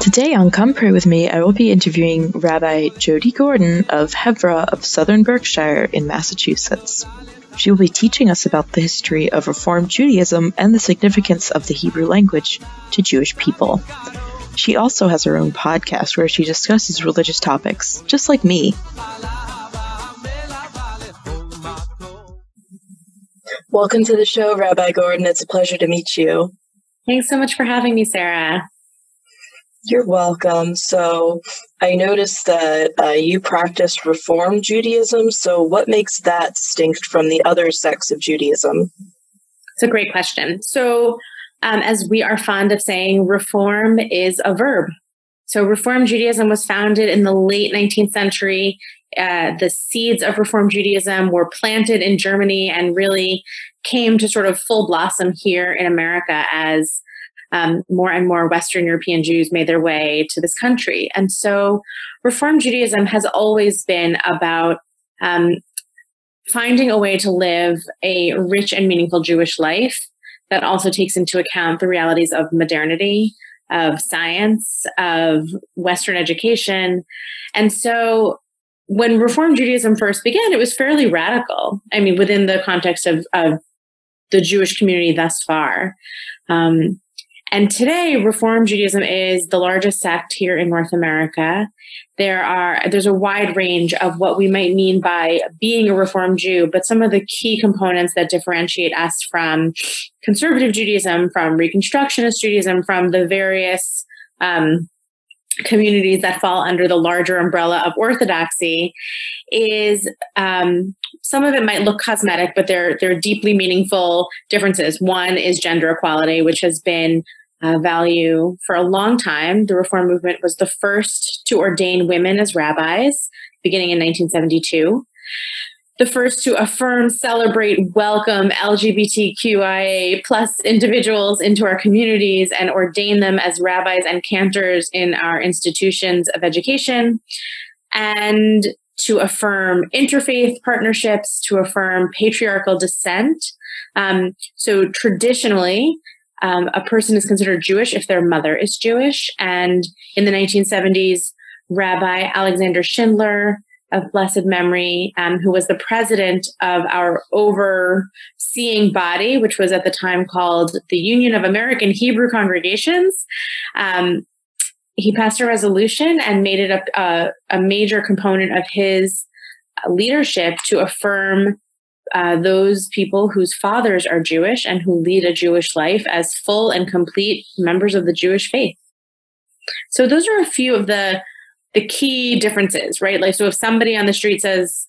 Today on Come Pray With Me, I will be interviewing Rabbi Jody Gordon of Hevreh of Southern Berkshire in Massachusetts. She will be teaching us about the history of Reform Judaism and the significance of the Hebrew language to Jewish people. She also has her own podcast where she discusses religious topics, just like me. Welcome to the show, Rabbi Gordon. It's a pleasure to meet you. Thanks so much for having me, Sarah. You're welcome. So I noticed that you practiced Reform Judaism. So what makes that distinct from the other sects of Judaism? It's a great question. So as we are fond of saying, Reform is a verb. So Reform Judaism was founded in the late 19th century. The seeds of Reform Judaism were planted in Germany and really came to sort of full blossom here in America as more and more Western European Jews made their way to this country. And so Reform Judaism has always been about finding a way to live a rich and meaningful Jewish life that also takes into account the realities of modernity, of science, of Western education. And so when Reform Judaism first began, it was fairly radical. I mean, within the context of the Jewish community thus far. And today, Reform Judaism is the largest sect here in North America. There's a wide range of what we might mean by being a Reform Jew, but some of the key components that differentiate us from conservative Judaism, from Reconstructionist Judaism, from the various communities that fall under the larger umbrella of Orthodoxy is some of it might look cosmetic, but they're deeply meaningful differences. One is gender equality, which has been a value for a long time. The Reform movement was the first to ordain women as rabbis, beginning in 1972. The first to affirm, celebrate, welcome LGBTQIA plus individuals into our communities and ordain them as rabbis and cantors in our institutions of education, and to affirm interfaith partnerships, to affirm patriarchal descent. So traditionally, a person is considered Jewish if their mother is Jewish. And in the 1970s, Rabbi Alexander Schindler, of blessed memory, who was the president of our overseeing body, which was at the time called the Union of American Hebrew Congregations. He passed a resolution and made it a major component of his leadership to affirm those people whose fathers are Jewish and who lead a Jewish life as full and complete members of the Jewish faith. So those are a few of the key differences, right? Like, so if somebody on the street says,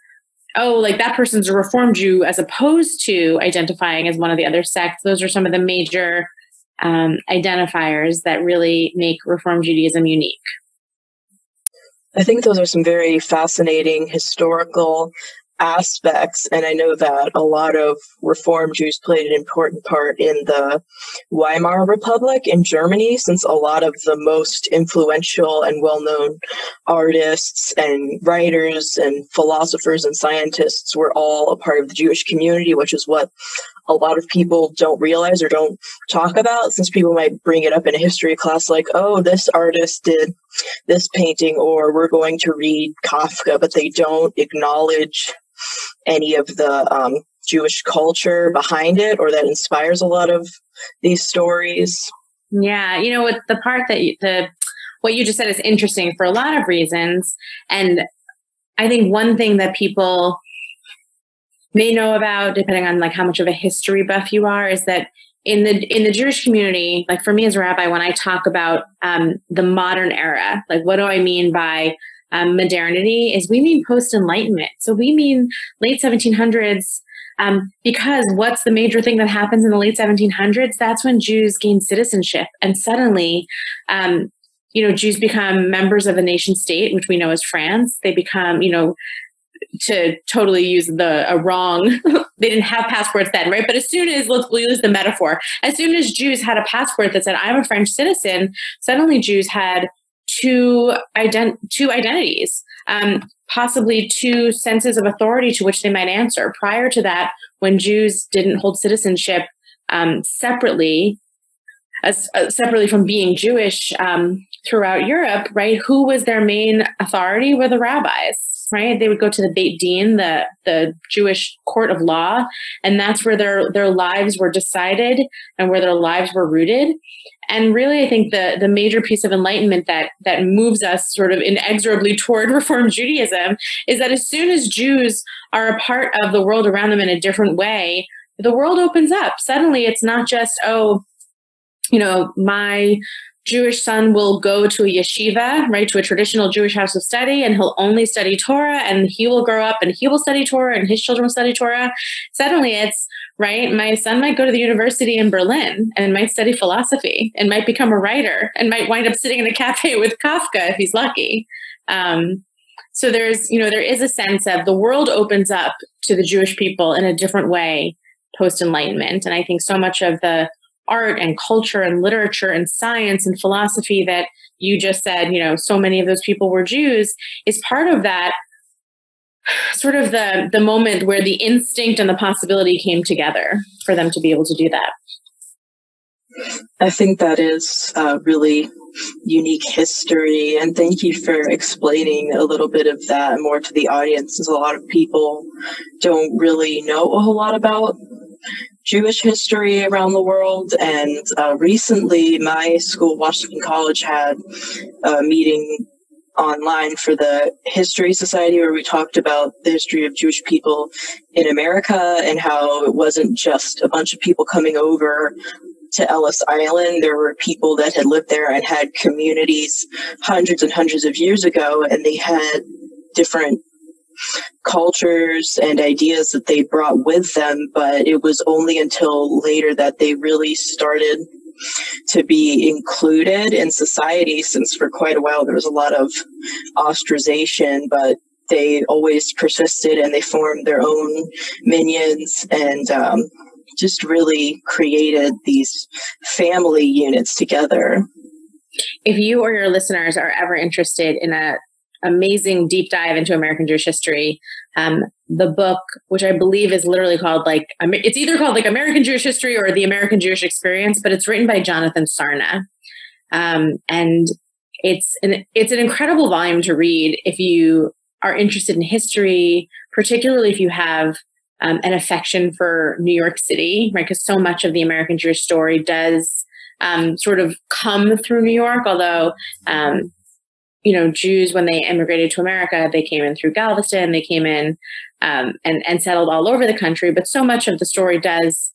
oh, like that person's a Reform Jew, as opposed to identifying as one of the other sects, those are some of the major identifiers that really make Reform Judaism unique. I think those are some very fascinating historical aspects, and I know that a lot of Reform Jews played an important part in the Weimar Republic in Germany, since a lot of the most influential and well-known artists and writers and philosophers and scientists were all a part of the Jewish community, which is what a lot of people don't realize or don't talk about, since people might bring it up in a history class like, oh, this artist did this painting, or we're going to read Kafka, but they don't acknowledge any of the Jewish culture behind it, or that inspires a lot of these stories. Yeah, you know what, the part that what you just said is interesting for a lot of reasons, and I think one thing that people may know about, depending on like how much of a history buff you are, is that in the Jewish community, like for me as a rabbi, when I talk about the modern era, like what do I mean by modernity, is we mean post-Enlightenment. So we mean late 1700s, because what's the major thing that happens in the late 1700s? That's when Jews gain citizenship. And suddenly, Jews become members of the nation state, which we know as France. They become, to totally use a wrong, they didn't have passports then, right? But as soon as, we'll use the metaphor, as soon as Jews had a passport that said, I'm a French citizen, suddenly Jews had two identities, possibly two senses of authority to which they might answer. Prior to that, when Jews didn't hold citizenship separately, as separately from being Jewish throughout Europe, right? Who was their main authority? Were the rabbis, right? They would go to the Beit Din, the Jewish court of law, and that's where their lives were decided and where their lives were rooted. And really, I think the major piece of enlightenment that moves us sort of inexorably toward Reform Judaism is that as soon as Jews are a part of the world around them in a different way, the world opens up. Suddenly, it's not just, my Jewish son will go to a yeshiva, right, to a traditional Jewish house of study, and he'll only study Torah, and he will grow up and he will study Torah and his children will study Torah. Suddenly it's, right, my son might go to the university in Berlin and might study philosophy and might become a writer and might wind up sitting in a cafe with Kafka if he's lucky. So there's, there is a sense of the world opens up to the Jewish people in a different way post-Enlightenment. And I think so much of the art and culture and literature and science and philosophy that you just said, so many of those people were Jews, is part of that sort of the moment where the instinct and the possibility came together for them to be able to do that. I think that is really unique history. And thank you for explaining a little bit of that more to the audience, since a lot of people don't really know a whole lot about Jewish history around the world. And recently my school, Washington College, had a meeting online for the History Society where we talked about the history of Jewish people in America and how it wasn't just a bunch of people coming over to Ellis Island. There were people that had lived there and had communities hundreds and hundreds of years ago, and they had different cultures and ideas that they brought with them, but it was only until later that they really started to be included in society, since for quite a while there was a lot of ostracization, but they always persisted and they formed their own minions and just really created these family units together. If you or your listeners are ever interested in a amazing deep dive into American Jewish history, the book, which I believe is literally called it's either called American Jewish History or The American Jewish Experience, but it's written by Jonathan Sarna. And it's an incredible volume to read if you are interested in history, particularly if you have an affection for New York City, right? Because so much of the American Jewish story does sort of come through New York, although Jews, when they immigrated to America, they came in through Galveston, they came in and settled all over the country. But so much of the story does,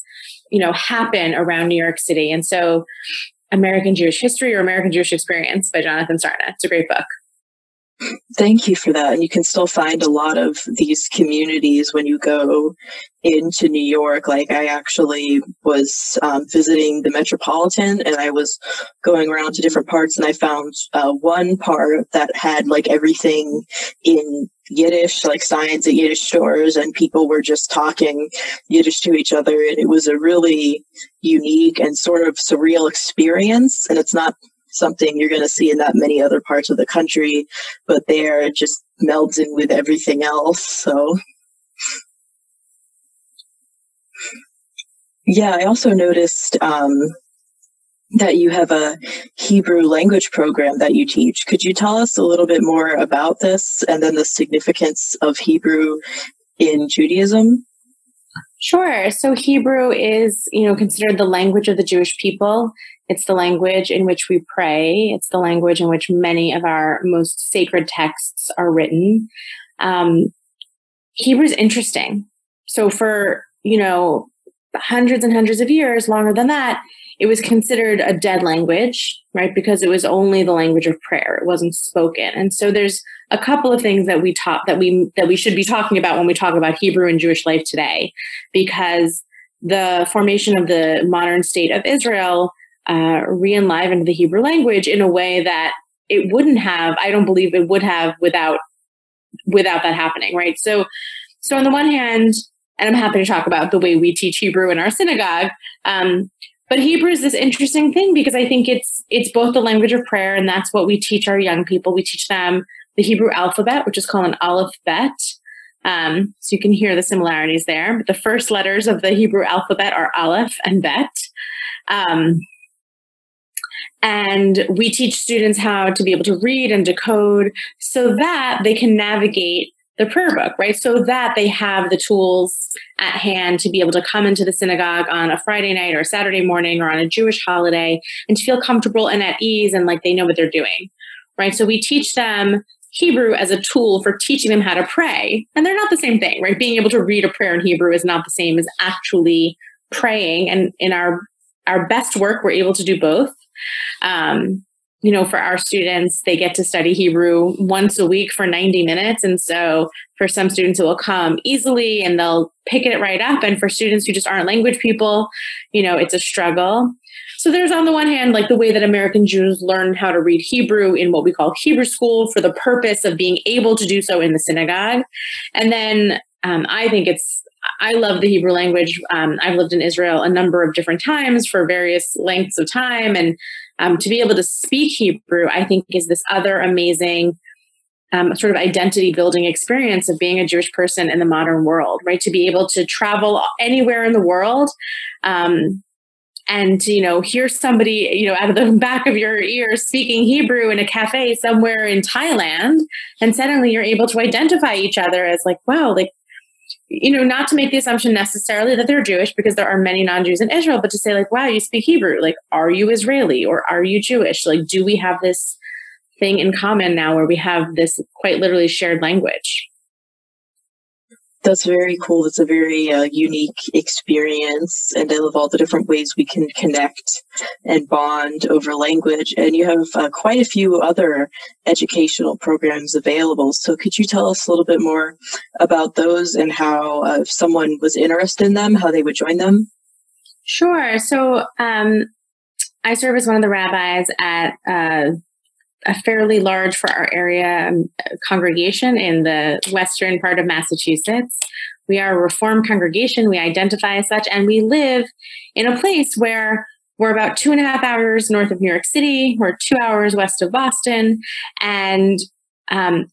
happen around New York City. And so American Jewish History or American Jewish Experience by Jonathan Sarna. It's a great book. Thank you for that. And you can still find a lot of these communities when you go into New York. I actually was visiting the Metropolitan, and I was going around to different parts, and I found one part that had everything in Yiddish, signs at Yiddish stores, and people were just talking Yiddish to each other. And it was a really unique and sort of surreal experience. And it's not something you're going to see in that many other parts of the country, but they're just melding with everything else. So, yeah, I also noticed that you have a Hebrew language program that you teach. Could you tell us a little bit more about this and then the significance of Hebrew in Judaism? Sure. So Hebrew is, considered the language of the Jewish people. It's the language in which we pray. It's the language in which many of our most sacred texts are written. Hebrew is interesting. So for, hundreds and hundreds of years, longer than that, it was considered a dead language, right? Because it was only the language of prayer. It wasn't spoken. And so there's a couple of things that we taught that we should be talking about when we talk about Hebrew and Jewish life today, because the formation of the modern state of Israel re-enlivened the Hebrew language in a way that it wouldn't have, I don't believe it would have without that happening, right? So on the one hand, and I'm happy to talk about the way we teach Hebrew in our synagogue, but Hebrew is this interesting thing because I think it's both the language of prayer, and that's what we teach our young people. We teach them the Hebrew alphabet, which is called an Aleph-Bet. So you can hear the similarities there. But the first letters of the Hebrew alphabet are Aleph and Bet. And we teach students how to be able to read and decode so that they can navigate the prayer book, right? So that they have the tools at hand to be able to come into the synagogue on a Friday night or a Saturday morning or on a Jewish holiday and to feel comfortable and at ease and like they know what they're doing, right? So we teach them Hebrew as a tool for teaching them how to pray. And they're not the same thing, right? Being able to read a prayer in Hebrew is not the same as actually praying. And in our best work, we're able to do both. You know, for our students, they get to study Hebrew once a week for 90 minutes. And so for some students, it will come easily and they'll pick it right up. And for students who just aren't language people, you know, it's a struggle. So there's on the one hand, like the way that American Jews learn how to read Hebrew in what we call Hebrew school for the purpose of being able to do so in the synagogue. And then I love the Hebrew language. I've lived in Israel a number of different times for various lengths of time. And to be able to speak Hebrew, I think, is this other amazing sort of identity building experience of being a Jewish person in the modern world, right? To be able to travel anywhere in the world and, you know, hear somebody, you know, out of the back of your ear speaking Hebrew in a cafe somewhere in Thailand. And suddenly you're able to identify each other as like, wow, like, you know, not to make the assumption necessarily that they're Jewish because there are many non-Jews in Israel, but to say like, wow, you speak Hebrew, like, are you Israeli or are you Jewish? Like, do we have this thing in common now where we have this quite literally shared language? That's very cool. It's a very unique experience. And I love all the different ways we can connect and bond over language. And you have quite a few other educational programs available. So could you tell us a little bit more about those and how, if someone was interested in them, how they would join them? Sure. So I serve as one of the rabbis at a fairly large for our area congregation in the western part of Massachusetts. We are a Reform congregation. We identify as such, and we live in a place where we're about 2.5 hours north of New York City. We're 2 hours west of Boston. And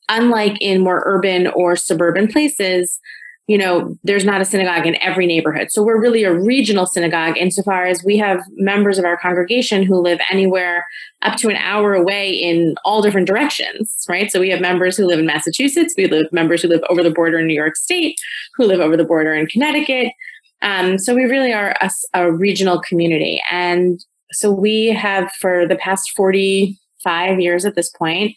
unlike in more urban or suburban places, you know, there's not a synagogue in every neighborhood. So we're really a regional synagogue insofar as we have members of our congregation who live anywhere up to an hour away in all different directions, right? So we have members who live in Massachusetts. We have members who live over the border in New York State, who live over the border in Connecticut. So we really are a regional community. And so we have for the past 45 years at this point,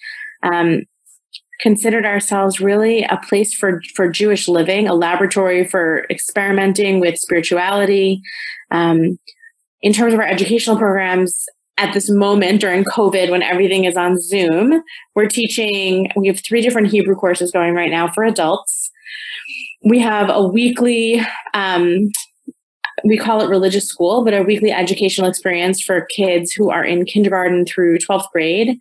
considered ourselves really a place for Jewish living, a laboratory for experimenting with spirituality. In terms of our educational programs, at this moment during COVID, when everything is on Zoom, we have 3 different Hebrew courses going right now for adults. We have a weekly, we call it religious school, but a weekly educational experience for kids who are in kindergarten through 12th grade.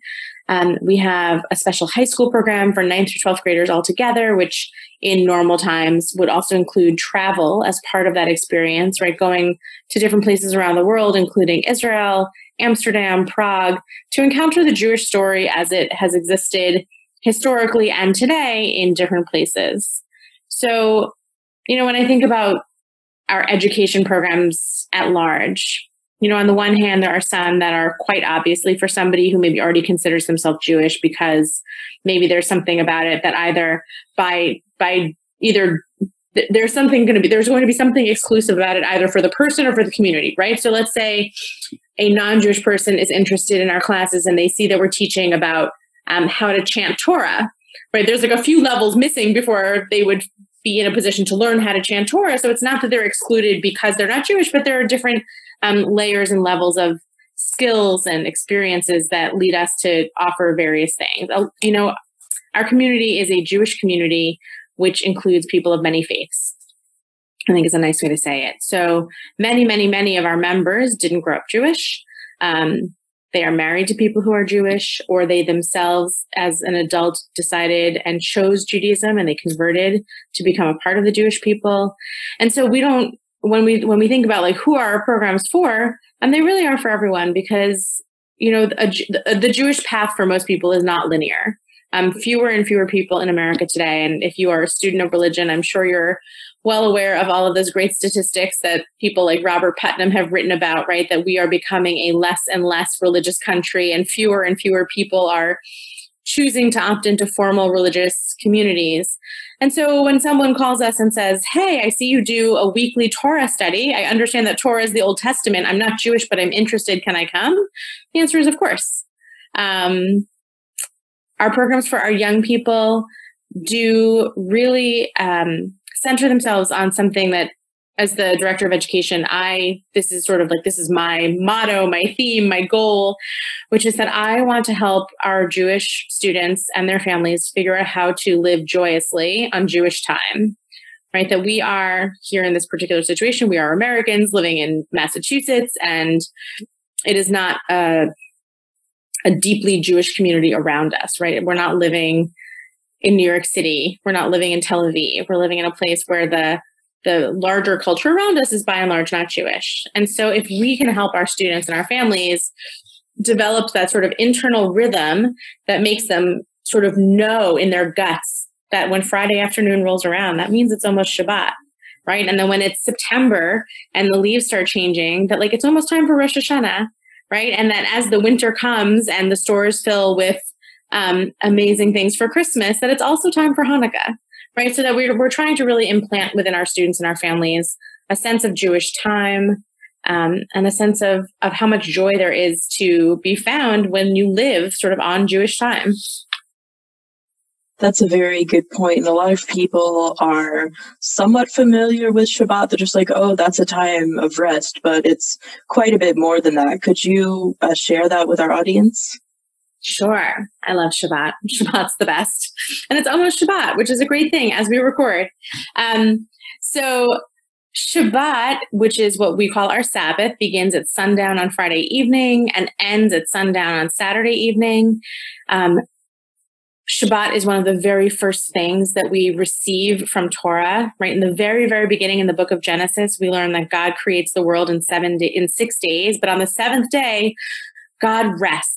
We have a special high school program for 9th through 12th graders altogether, which in normal times would also include travel as part of that experience, right? Going to different places around the world, including Israel, Amsterdam, Prague, to encounter the Jewish story as it has existed historically and today in different places. So, you know, when I think about our education programs at large, you know, on the one hand, there are some that are quite obviously for somebody who maybe already considers themselves Jewish because maybe there's something about it that there's going to be something exclusive about it either for the person or for the community, right? So let's say a non-Jewish person is interested in our classes and they see that we're teaching about how to chant Torah, right? There's like a few levels missing before they would be in a position to learn how to chant Torah. So it's not that they're excluded because they're not Jewish, but there are different layers and levels of skills and experiences that lead us to offer various things. You know, our community is a Jewish community, which includes people of many faiths, I think is a nice way to say it. So many, many, many of our members didn't grow up Jewish. They are married to people who are Jewish, or they themselves as an adult decided and chose Judaism and they converted to become a part of the Jewish people. And so we don't, when we think about like who are our programs for, and they really are for everyone because, you know, the Jewish path for most people is not linear. fewer and fewer people in America today. And if you are a student of religion, I'm sure you're well aware of all of those great statistics that people like Robert Putnam have written about, right? That we are becoming a less and less religious country, and fewer people are choosing to opt into formal religious communities. And so when someone calls us and says, hey, I see you do a weekly Torah study. I understand that Torah is the Old Testament. I'm not Jewish, but I'm interested. Can I come? The answer is, of course. Our programs for our young people do really center themselves on something that, as the director of education, this is my motto, my theme, my goal, which is that I want to help our Jewish students and their families figure out how to live joyously on Jewish time, right? That we are here in this particular situation. We are Americans living in Massachusetts, and it is not a deeply Jewish community around us, right? We're not living in New York City. We're not living in Tel Aviv. We're living in a place where the larger culture around us is by and large not Jewish. And so if we can help our students and our families develop that sort of internal rhythm that makes them sort of know in their guts that when Friday afternoon rolls around, that means it's almost Shabbat, right? And then when it's September and the leaves start changing, that like it's almost time for Rosh Hashanah, right? And that as the winter comes and the stores fill with amazing things for Christmas, that it's also time for Hanukkah. Right, so that we're trying to really implant within our students and our families a sense of Jewish time and a sense of how much joy there is to be found when you live sort of on Jewish time. That's a very good point. And a lot of people are somewhat familiar with Shabbat. They're just like, oh, that's a time of rest, but it's quite a bit more than that. Could you share that with our audience? Sure. I love Shabbat. Shabbat's the best. And it's almost Shabbat, which is a great thing as we record. So Shabbat, which is what we call our Sabbath, begins at sundown on Friday evening and ends at sundown on Saturday evening. Shabbat is one of the very first things that we receive from Torah, right? In the very, very beginning in the book of Genesis, we learn that God creates the world in 6 days, but on the seventh day, God rests.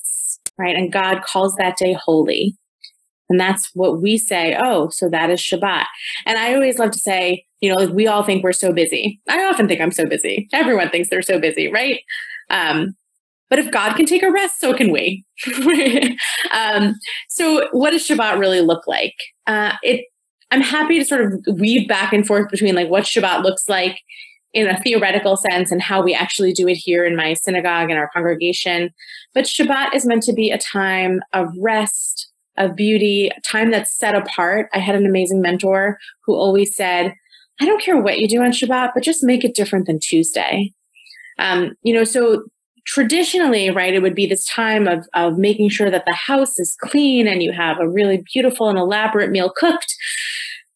Right? And God calls that day holy. And that's what we say, oh, so that is Shabbat. And I always love to say, you know, like we all think we're so busy. I often think I'm so busy. Everyone thinks they're so busy, right? But if God can take a rest, so can we. So what does Shabbat really look like? I'm happy to sort of weave back and forth between like what Shabbat looks like in a theoretical sense and how we actually do it here in my synagogue and our congregation. But Shabbat is meant to be a time of rest, of beauty, a time that's set apart. I had an amazing mentor who always said, I don't care what you do on Shabbat, but just make it different than Tuesday. So traditionally, right, it would be this time of making sure that the house is clean and you have a really beautiful and elaborate meal cooked.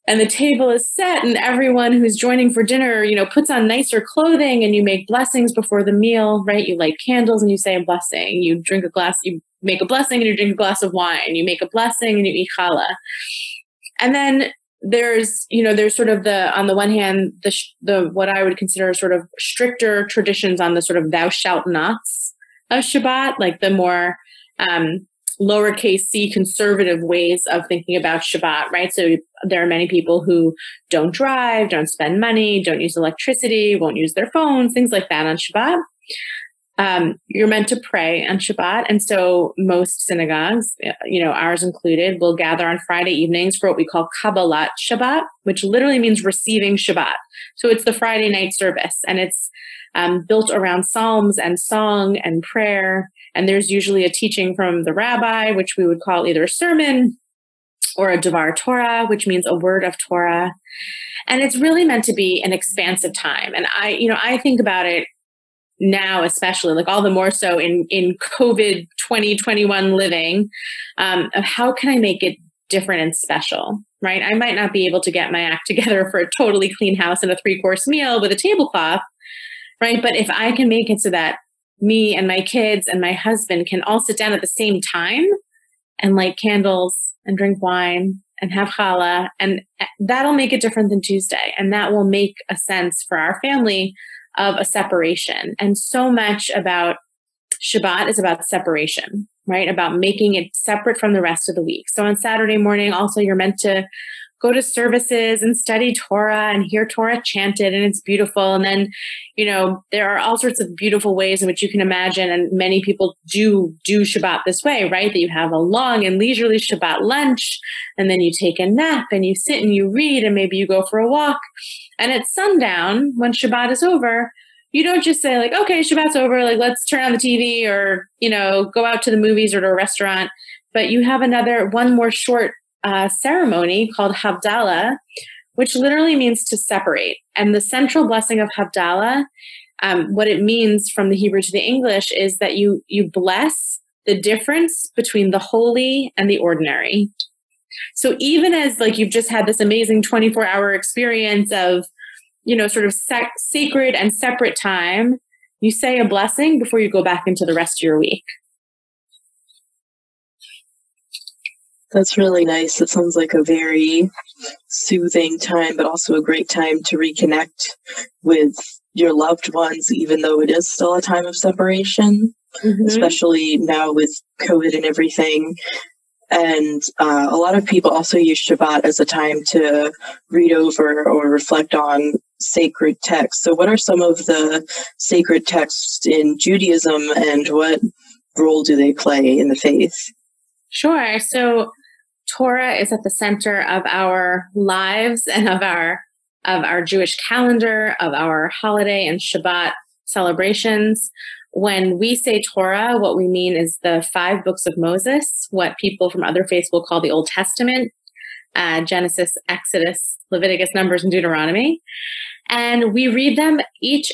And the table is set and everyone who's joining for dinner, you know, puts on nicer clothing and you make blessings before the meal, right? You light candles and you say a blessing. You make a blessing and you drink a glass of wine. You make a blessing and you eat challah. And then there's sort of on the one hand, the what I would consider sort of stricter traditions on the sort of thou shalt nots of Shabbat, like the more, lowercase c conservative ways of thinking about Shabbat, right? So there are many people who don't drive, don't spend money, don't use electricity, won't use their phones, things like that on Shabbat. You're meant to pray on Shabbat. And so most synagogues, you know, ours included, will gather on Friday evenings for what we call Kabbalat Shabbat, which literally means receiving Shabbat. So it's the Friday night service and it's built around psalms and song and prayer. And there's usually a teaching from the rabbi, which we would call either a sermon or a Devar Torah, which means a word of Torah. And it's really meant to be an expansive time. And I think about it now, especially like all the more so in COVID 2021 living, of how can I make it different and special, right? I might not be able to get my act together for a totally clean house and a 3-course meal with a tablecloth, right? But if I can make it so that me and my kids and my husband can all sit down at the same time and light candles and drink wine and have challah, and that'll make it different than Tuesday. And that will make a sense for our family of a separation. And so much about Shabbat is about separation, right? About making it separate from the rest of the week. So on Saturday morning, also you're meant to go to services and study Torah and hear Torah chanted, and it's beautiful. And then, you know, there are all sorts of beautiful ways in which you can imagine, and many people do Shabbat this way, right? That you have a long and leisurely Shabbat lunch, and then you take a nap and you sit and you read, and maybe you go for a walk. And at sundown, when Shabbat is over, you don't just say like, okay, Shabbat's over, like let's turn on the TV or, you know, go out to the movies or to a restaurant, but you have one more short ceremony called Havdalah, which literally means to separate. And the central blessing of Havdalah, what it means from the Hebrew to the English, is that you bless the difference between the holy and the ordinary. So even as like you've just had this amazing 24-hour experience of, you know, sort of sacred and separate time, you say a blessing before you go back into the rest of your week. That's really nice. It sounds like a very soothing time, but also a great time to reconnect with your loved ones, even though it is still a time of separation, especially now with COVID and everything. And a lot of people also use Shabbat as a time to read over or reflect on sacred texts. So what are some of the sacred texts in Judaism, and what role do they play in the faith? Sure. So Torah is at the center of our lives and of our Jewish calendar, of our holiday and Shabbat celebrations. When we say Torah, what we mean is the 5 books of Moses, what people from other faiths will call the Old Testament, Genesis, Exodus, Leviticus, Numbers, and Deuteronomy. And we read them we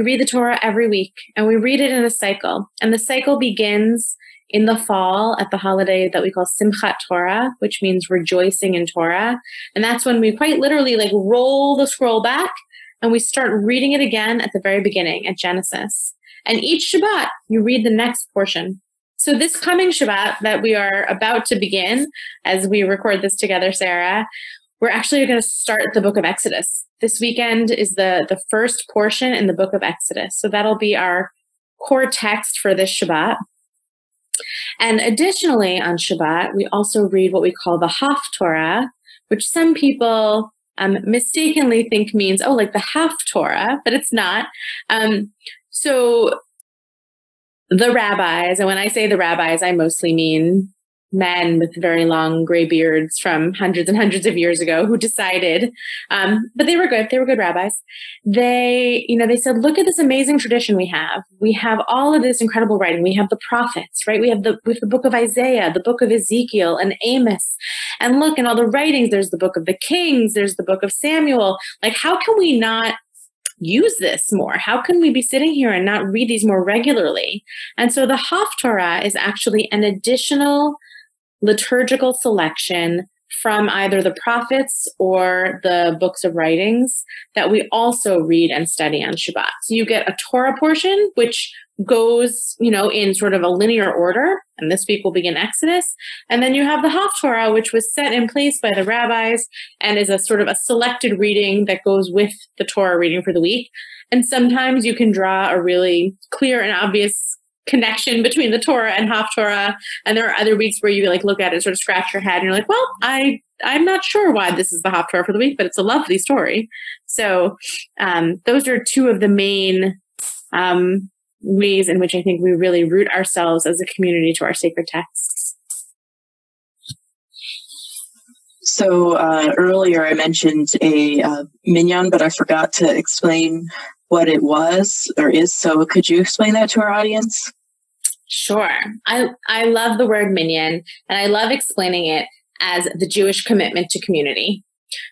read the Torah every week, and we read it in a cycle. And the cycle begins in the fall at the holiday that we call Simchat Torah, which means rejoicing in Torah. And that's when we quite literally like roll the scroll back and we start reading it again at the very beginning at Genesis. And each Shabbat, you read the next portion. So this coming Shabbat that we are about to begin, as we record this together, Sarah, we're actually going to start the book of Exodus. This weekend is the first portion in the book of Exodus. So that'll be our core text for this Shabbat. And additionally, on Shabbat, we also read what we call the Haftarah, which some people mistakenly think means, oh, like the Haftarah, but it's not. So the rabbis, and when I say the rabbis, I mostly mean men with very long gray beards from hundreds and hundreds of years ago who decided, but they were good rabbis. They said, look at this amazing tradition we have. We have all of this incredible writing. We have the prophets, right? We have the book of Isaiah, the book of Ezekiel and Amos. And look, in all the writings, there's the book of the Kings, there's the book of Samuel. Like, how can we not use this more? How can we be sitting here and not read these more regularly? And so the Haftarah is actually an additional liturgical selection from either the prophets or the books of writings that we also read and study on Shabbat. So you get a Torah portion, which goes, in sort of a linear order. And this week will begin Exodus. And then you have the Haftarah, which was set in place by the rabbis and is a sort of a selected reading that goes with the Torah reading for the week. And sometimes you can draw a really clear and obvious connection between the Torah and Haftarah, and there are other weeks where you like look at it, sort of scratch your head, and you're like, well, I'm not sure why this is the Haftarah for the week, but it's a lovely story. So those are two of the main ways in which I think we really root ourselves as a community to our sacred texts. So earlier I mentioned a minyan, but I forgot to explain what it was or is. So could you explain that to our audience? Sure. I love the word minyan, and I love explaining it as the Jewish commitment to community.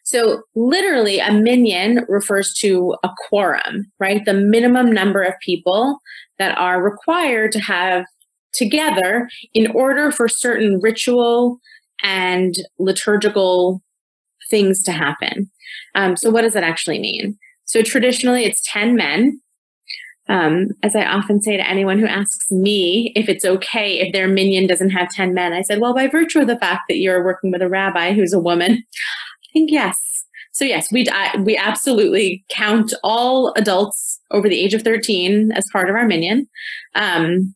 So literally a minyan refers to a quorum, right? The minimum number of people that are required to have together in order for certain ritual and liturgical things to happen. So what does that actually mean? So traditionally, it's 10 men. As I often say to anyone who asks me if it's okay if their minyan doesn't have 10 men, I said, well, by virtue of the fact that you're working with a rabbi who's a woman, I think yes. So yes, we absolutely count all adults over the age of 13 as part of our minyan. And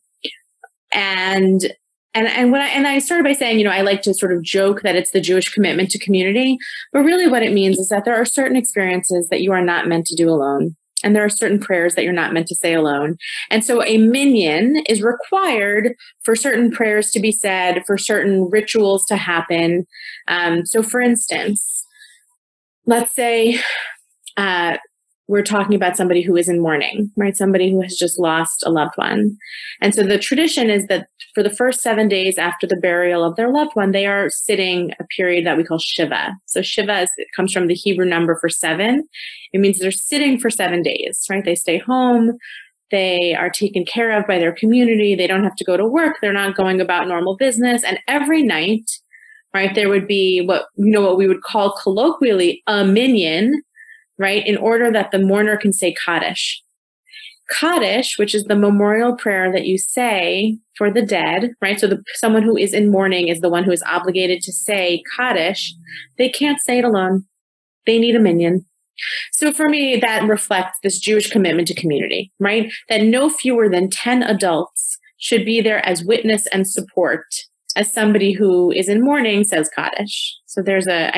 And I started by saying, I like to sort of joke that it's the Jewish commitment to community, but really what it means is that there are certain experiences that you are not meant to do alone. And there are certain prayers that you're not meant to say alone. And so a minyan is required for certain prayers to be said, for certain rituals to happen. So for instance, let's say we're talking about somebody who is in mourning, right? Somebody who has just lost a loved one. And so the tradition is that for the first 7 days after the burial of their loved one, they are sitting a period that we call Shiva. So Shiva comes from the Hebrew number for 7. It means they're sitting for 7 days, right? They stay home. They are taken care of by their community. They don't have to go to work. They're not going about normal business. And every night, right, there would be what we would call colloquially a minyan, right, in order that the mourner can say Kaddish. Kaddish, which is the memorial prayer that you say for the dead, right? So someone who is in mourning is the one who is obligated to say Kaddish. They can't say it alone. They need a minyan. So for me, that reflects this Jewish commitment to community, right? That no fewer than 10 adults should be there as witness and support as somebody who is in mourning says Kaddish. So there's a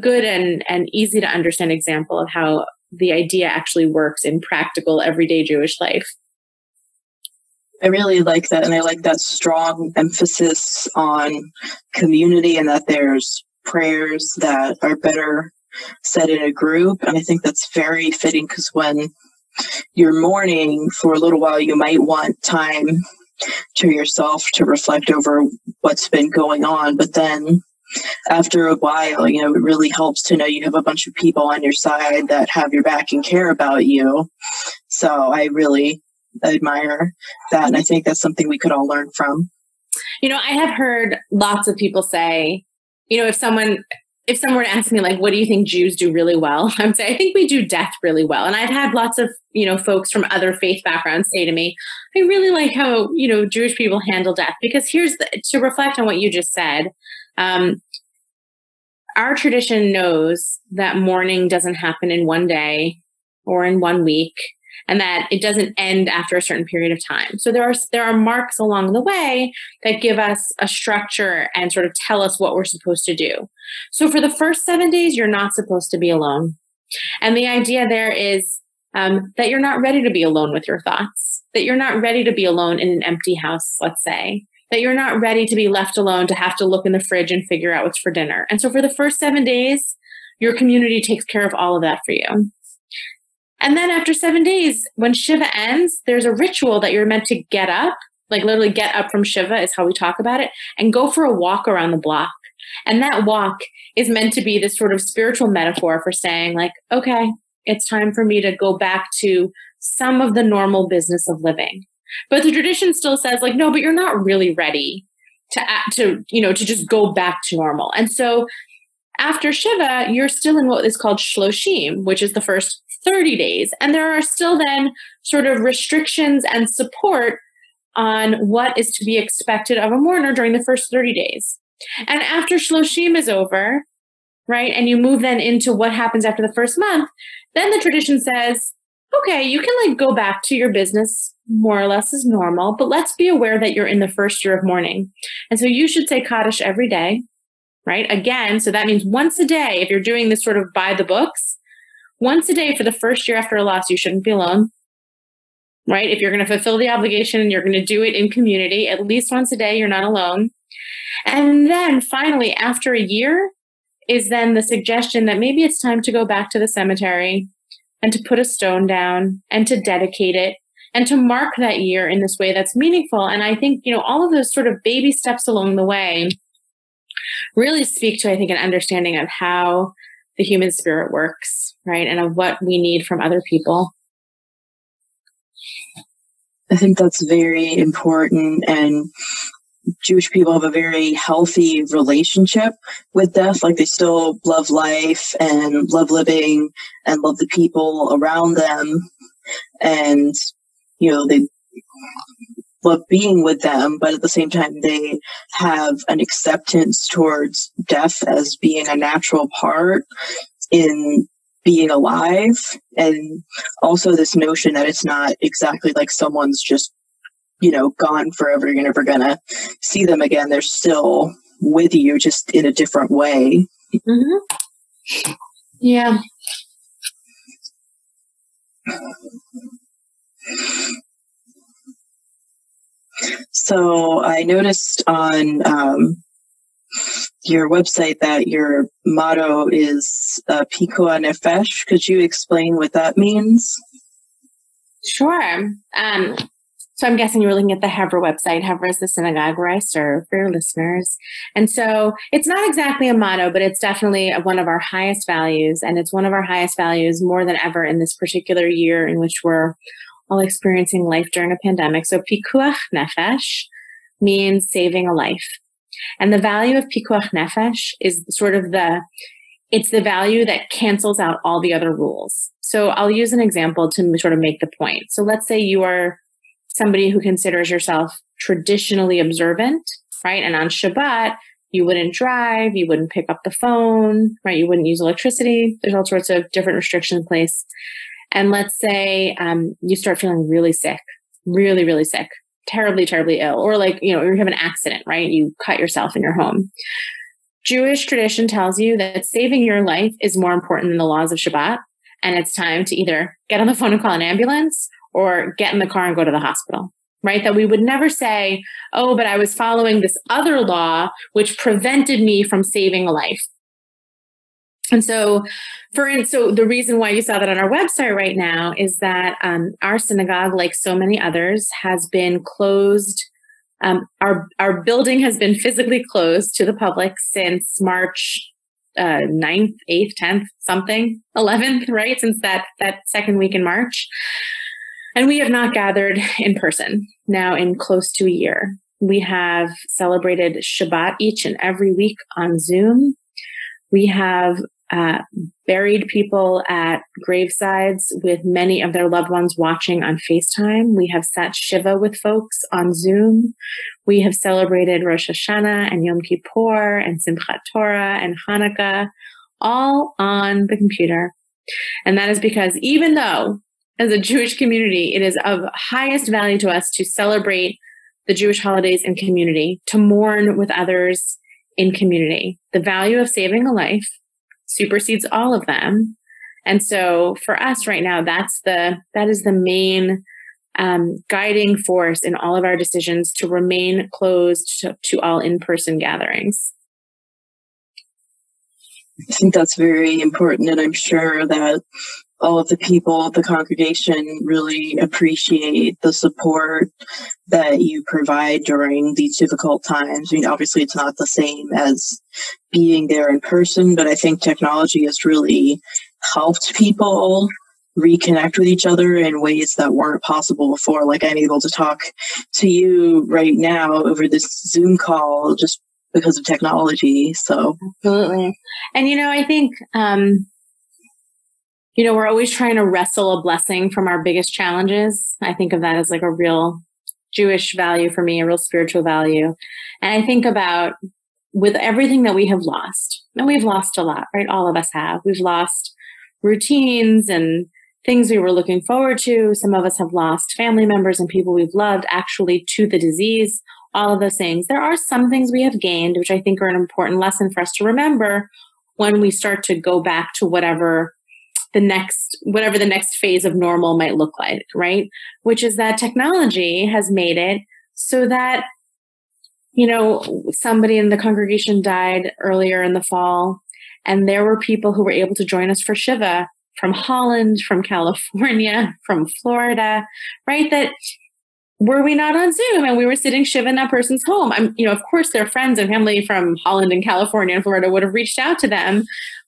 good and easy to understand example of how the idea actually works in practical everyday Jewish life. I really like that. And I like that strong emphasis on community and that there's prayers that are better said in a group. And I think that's very fitting because when you're mourning for a little while, you might want time to yourself to reflect over what's been going on. But then after a while, it really helps to know you have a bunch of people on your side that have your back and care about you. So I really admire that. And I think that's something we could all learn from. I have heard lots of people say, if someone were to ask me, what do you think Jews do really well? I would say, I think we do death really well. And I've had lots of, folks from other faith backgrounds say to me, I really like how, Jewish people handle death. Because to reflect on what you just said, our tradition knows that mourning doesn't happen in one day or in 1 week, and that it doesn't end after a certain period of time. So there are marks along the way that give us a structure and sort of tell us what we're supposed to do. So for the first 7 days, you're not supposed to be alone. And the idea there is that you're not ready to be alone with your thoughts, that you're not ready to be alone in an empty house, let's say, that you're not ready to be left alone to have to look in the fridge and figure out what's for dinner. And so for the first 7 days, your community takes care of all of that for you. And then after 7 days, when Shiva ends, there's a ritual that you're meant to get up, literally get up from Shiva is how we talk about it, and go for a walk around the block. And that walk is meant to be this sort of spiritual metaphor for saying okay, it's time for me to go back to some of the normal business of living. But the tradition still says, no, but you're not really ready to just go back to normal. And so after Shiva, you're still in what is called Shloshim, which is the first 30 days. And there are still then sort of restrictions and support on what is to be expected of a mourner during the first 30 days. And after Shloshim is over, right, and you move then into what happens after the first month, then the tradition says, okay, you can go back to your business more or less as normal, but let's be aware that you're in the first year of mourning. And so you should say Kaddish every day, right? Again, so that means once a day, if you're doing this sort of by the books, once a day for the first year after a loss, you shouldn't be alone, right? If you're going to fulfill the obligation and you're going to do it in community, at least once a day, you're not alone. And then finally, after a year is then the suggestion that maybe it's time to go back to the cemetery and to put a stone down and to dedicate it and to mark that year in this way that's meaningful. And I think, all of those sort of baby steps along the way really speak to, I think, an understanding of how the human spirit works, right? And of what we need from other people. I think that's very important. And Jewish people have a very healthy relationship with death. They still love life and love living and love the people around them. And, they love being with them, but at the same time, they have an acceptance towards death as being a natural part in being alive. And also this notion that it's not exactly like someone's just you know, gone forever. You're never going to see them again. They're still with you, just in a different way. Mm-hmm. Yeah. So I noticed on your website that your motto is Pikuach Nefesh. Could you explain what that means? Sure. So I'm guessing you were looking at the Hevreh website. Hevreh is the synagogue where I serve for your listeners. And so it's not exactly a motto, but it's definitely one of our highest values. And it's one of our highest values more than ever in this particular year in which we're all experiencing life during a pandemic. So Pikuach Nefesh means saving a life. And the value of Pikuach Nefesh is sort of it's the value that cancels out all the other rules. So I'll use an example to sort of make the point. So let's say you are somebody who considers yourself traditionally observant, right? And on Shabbat, you wouldn't drive, you wouldn't pick up the phone, right? You wouldn't use electricity. There's all sorts of different restrictions in place. And let's say you start feeling really sick, really, really sick, terribly, terribly ill, or like, you know, you have an accident, right? You cut yourself in your home. Jewish tradition tells you that saving your life is more important than the laws of Shabbat. And it's time to either get on the phone and call an ambulance or get in the car and go to the hospital, right? That we would never say, oh, but I was following this other law, which prevented me from saving a life. And so, the reason why you saw that on our website right now is that our synagogue, like so many others, has been closed. Our building has been physically closed to the public since March 9th, 8th, 10th, 11th, right? Since that second week in March. And we have not gathered in person now in close to a year. We have celebrated Shabbat each and every week on Zoom. We have buried people at gravesides with many of their loved ones watching on FaceTime. We have sat Shiva with folks on Zoom. We have celebrated Rosh Hashanah and Yom Kippur and Simchat Torah and Hanukkah, all on the computer. And that is because even though as a Jewish community, it is of highest value to us to celebrate the Jewish holidays in community, to mourn with others in community. The value of saving a life supersedes all of them. And so for us right now, that is the main guiding force in all of our decisions to remain closed to all in-person gatherings. I think that's very important. And I'm sure that all of the people, the congregation really appreciate the support that you provide during these difficult times. I mean, obviously it's not the same as being there in person, but I think technology has really helped people reconnect with each other in ways that weren't possible before. Like I'm able to talk to you right now over this Zoom call just because of technology. So absolutely. And, you know, I think, you know, we're always trying to wrestle a blessing from our biggest challenges. I think of that as like a real Jewish value for me, a real spiritual value. And I think about with everything that we have lost, and we've lost a lot, right? All of us have. We've lost routines and things we were looking forward to. Some of us have lost family members and people we've loved actually to the disease, all of those things. There are some things we have gained, which I think are an important lesson for us to remember when we start to go back to whatever the next phase of normal might look like, right? Which is that technology has made it so that, you know, somebody in the congregation died earlier in the fall, and there were people who were able to join us for Shiva from Holland, from California, from Florida, right? That were we not on Zoom and we were sitting Shiva in that person's home, you know, of course their friends and family from Holland and California and Florida would have reached out to them.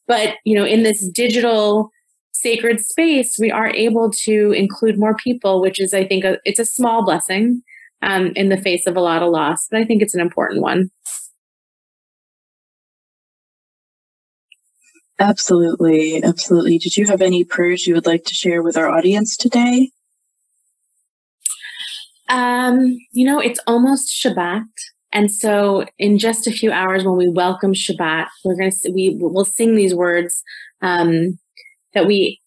But, you know, in this digital sacred space, we are able to include more people, which is, I think, it's a small blessing in the face of a lot of loss, but I think it's an important one. Absolutely, absolutely. Did you have any prayers you would like to share with our audience today? You know, it's almost Shabbat. And so in just a few hours when we welcome Shabbat, we'll sing these words, that we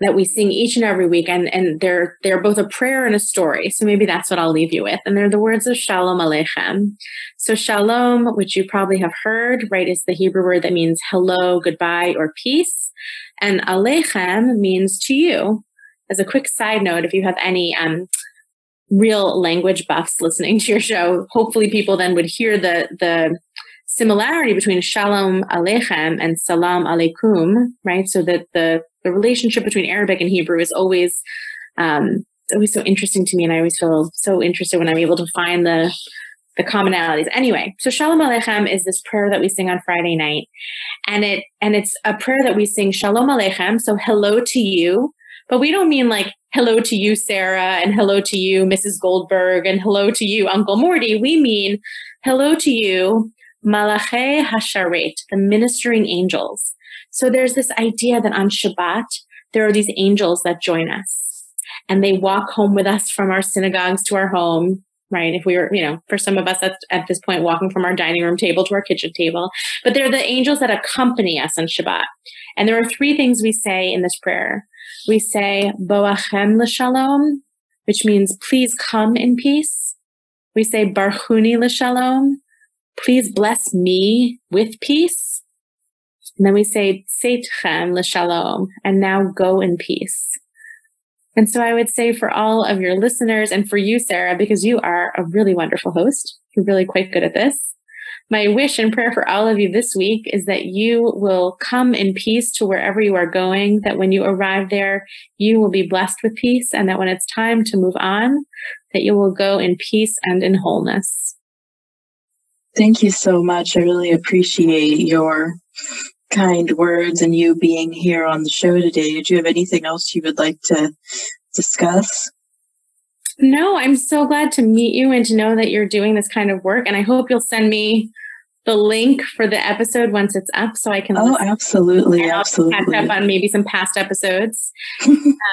that we sing each and every week, and they're both a prayer and a story. So maybe that's what I'll leave you with. And they're the words of Shalom Aleichem. So Shalom, which you probably have heard, right, is the Hebrew word that means hello, goodbye, or peace. And Aleichem means to you. As a quick side note, if you have any real language buffs listening to your show, hopefully people then would hear the similarity between Shalom Aleichem and Salam Aleikum, right? So that the relationship between Arabic and Hebrew is always so interesting to me, and I always feel so interested when I'm able to find the commonalities. Anyway, so Shalom Aleichem is this prayer that we sing on Friday night, and it's a prayer that we sing Shalom Aleichem, so hello to you, but we don't mean like hello to you, Sarah, and hello to you, Mrs. Goldberg, and hello to you, Uncle Morty. We mean hello to you, Malache Hasharet, the ministering angels. So there's this idea that on Shabbat, there are these angels that join us, and they walk home with us from our synagogues to our home, right? If we were, for some of us, that's at this point walking from our dining room table to our kitchen table. But they're the angels that accompany us on Shabbat. And there are three things we say in this prayer. We say, Boachem l'shalom, which means please come in peace. We say, Barchuni l'shalom, please bless me with peace. And then we say, Seitchem l'shalom, and now go in peace. And so I would say for all of your listeners and for you, Sarah, because you are a really wonderful host, you're really quite good at this, my wish and prayer for all of you this week is that you will come in peace to wherever you are going, that when you arrive there, you will be blessed with peace, and that when it's time to move on, that you will go in peace and in wholeness. Thank you so much. I really appreciate your kind words and you being here on the show today. Did you have anything else you would like to discuss? No, I'm so glad to meet you and to know that you're doing this kind of work. And I hope you'll send me the link for the episode once it's up so I can listen. Absolutely. Catch up on maybe some past episodes.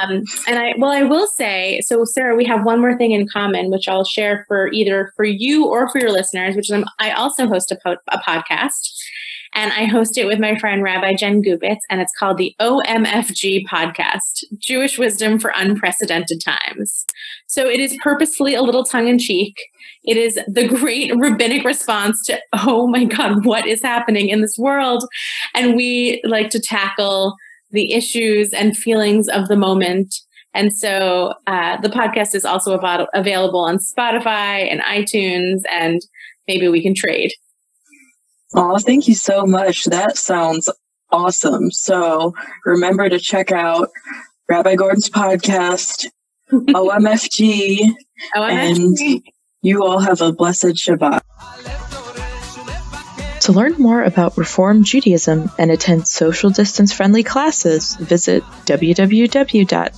I will say, so Sarah, we have one more thing in common, which I'll share for either for you or for your listeners, which is I also host a podcast. And I host it with my friend, Rabbi Jen Gubitz, and it's called the OMFG podcast, Jewish Wisdom for Unprecedented Times. So it is purposefully a little tongue in cheek. It is the great rabbinic response to, oh my God, what is happening in this world? And we like to tackle the issues and feelings of the moment. And so the podcast is also available on Spotify and iTunes, and maybe we can trade. Oh, thank you so much. That sounds awesome. So remember to check out Rabbi Gordon's podcast, OMFG, and you all have a blessed Shabbat. To learn more about Reform Judaism and attend social distance-friendly classes, visit www.hevreh.org.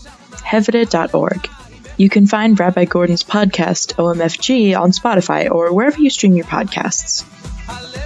You can find Rabbi Gordon's podcast, OMFG, on Spotify or wherever you stream your podcasts.